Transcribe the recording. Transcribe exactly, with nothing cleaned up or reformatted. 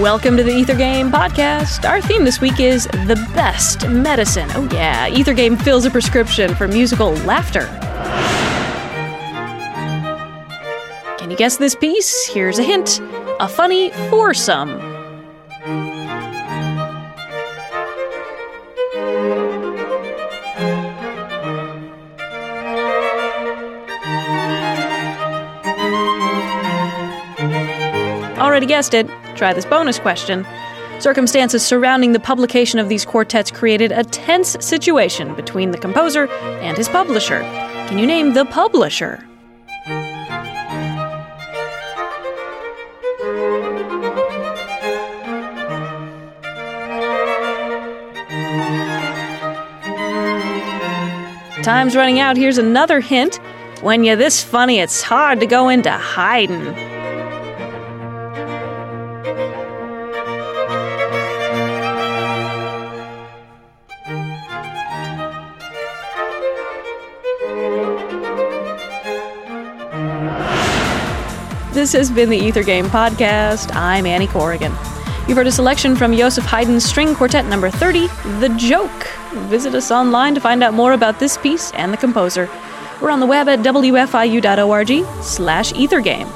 Welcome to the Ether Game podcast. Our theme this week is the best medicine. Oh yeah, Ether Game fills a prescription for musical laughter. Can you guess this piece? Here's a hint. A funny foursome. Already guessed it. Try this bonus question. Circumstances surrounding the publication of these quartets created a tense situation between the composer and his publisher. Can you name the publisher? Time's running out. Here's another hint. When you're this funny, it's hard to go into hiding. This has been the Ether Game podcast. I'm Annie Corrigan. You've heard a selection from Joseph Haydn's String Quartet number thirty, The Joke. Visit us online to find out more about this piece and the composer. We're on the web at w f i u dot org slash ether game.